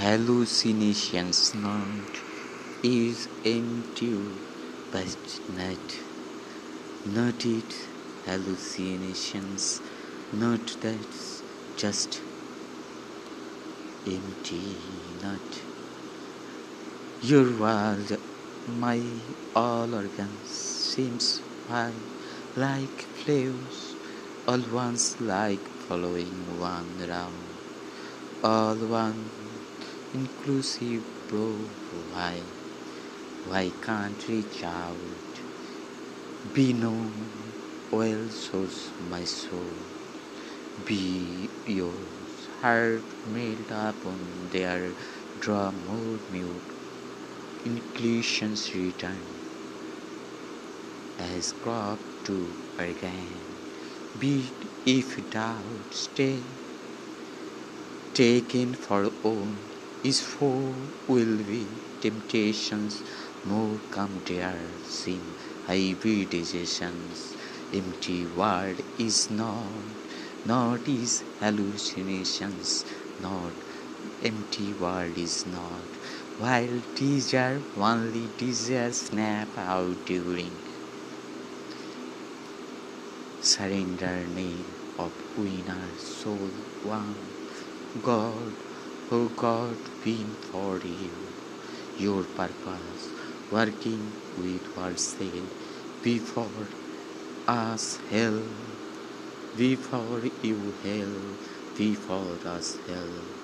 hallucinations, not is empty, but not it hallucinations, not that's just empty, not your world, my all organs seems wild like flames, all ones like following one round, all one inclusive bro. Why can't reach out, be known, well source my soul, be yours, heart made upon their draw more mute, inclusions return, as crop to again, be if doubt stay, taken for own, is for will be temptations, more come dear, seem hybridizations, empty word is not is hallucinations, not empty word is not, while desire, only desire snap out during surrender name of winner soul one God, oh God been for you, your purpose working with ourselves before us hell, before you hell, before us hell.